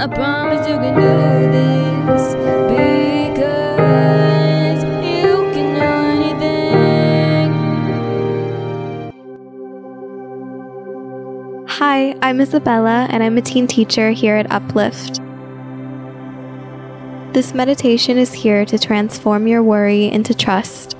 I promise you can do this, because you can do anything. Hi, I'm Isabella, and I'm a teen teacher here at Uplift. This meditation is here to transform your worry into trust.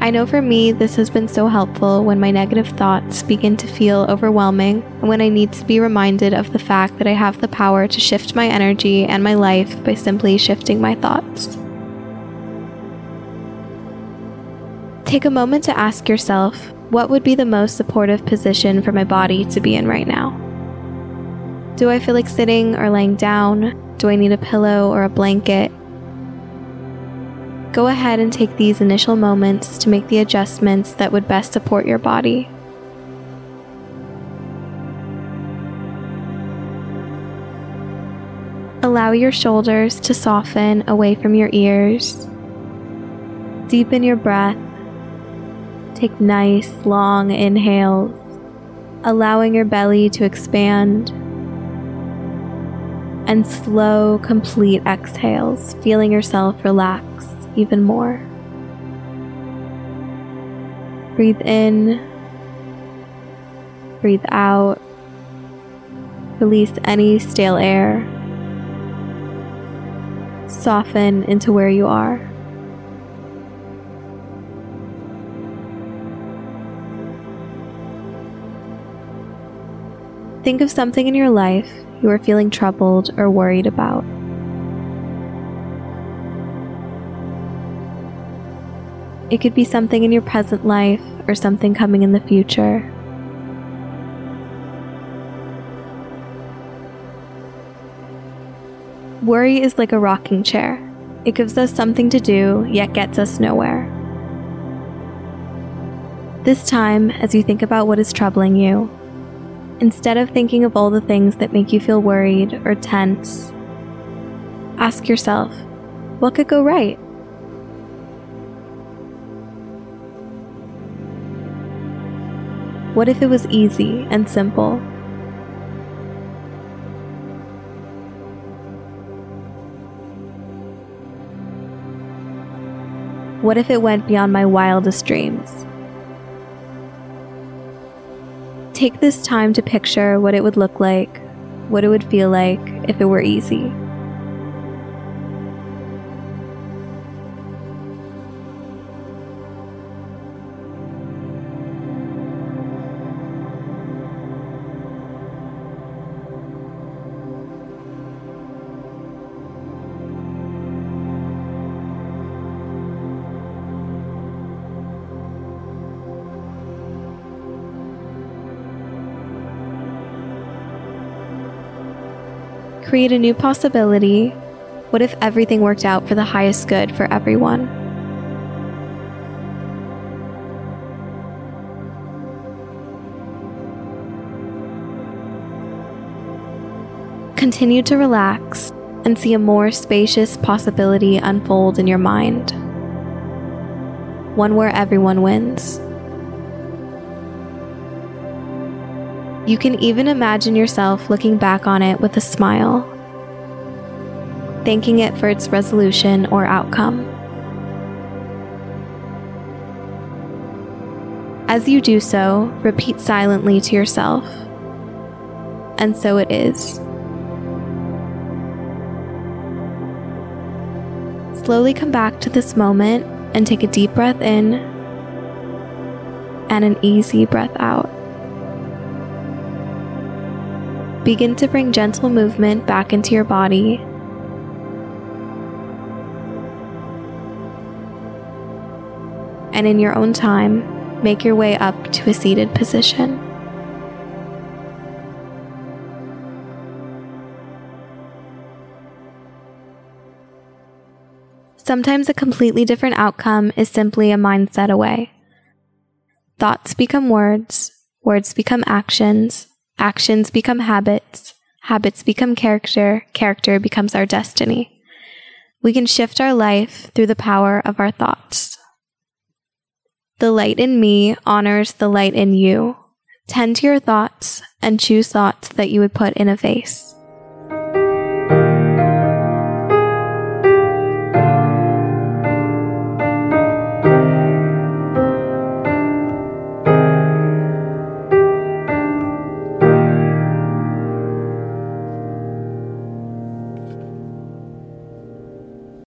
I know for me, this has been so helpful when my negative thoughts begin to feel overwhelming and when I need to be reminded of the fact that I have the power to shift my energy and my life by simply shifting my thoughts. Take a moment to ask yourself, what would be the most supportive position for my body to be in right now? Do I feel like sitting or laying down? Do I need a pillow or a blanket? Go ahead and take these initial moments to make the adjustments that would best support your body. Allow your shoulders to soften away from your ears. Deepen your breath. Take nice, long inhales, allowing your belly to expand. And slow, complete exhales, feeling yourself relax even more. Breathe in, breathe out, release any stale air, soften into where you are. Think of something in your life you are feeling troubled or worried about. It could be something in your present life or something coming in the future. Worry is like a rocking chair. It gives us something to do, yet gets us nowhere. This time, as you think about what is troubling you, instead of thinking of all the things that make you feel worried or tense, ask yourself, what could go right? What if it was easy and simple? What if it went beyond my wildest dreams? Take this time to picture what it would look like, what it would feel like if it were easy. Create a new possibility. What if everything worked out for the highest good for everyone? Continue to relax and see a more spacious possibility unfold in your mind. One where everyone wins. You can even imagine yourself looking back on it with a smile, thanking it for its resolution or outcome. As you do so, repeat silently to yourself, "And so it is." Slowly come back to this moment and take a deep breath in and an easy breath out. Begin to bring gentle movement back into your body. And in your own time, make your way up to a seated position. Sometimes a completely different outcome is simply a mindset away. Thoughts become words, words become actions. Actions become habits, habits become character, character becomes our destiny. We can shift our life through the power of our thoughts. The light in me honors the light in you. Tend to your thoughts and choose thoughts that you would put in a vase.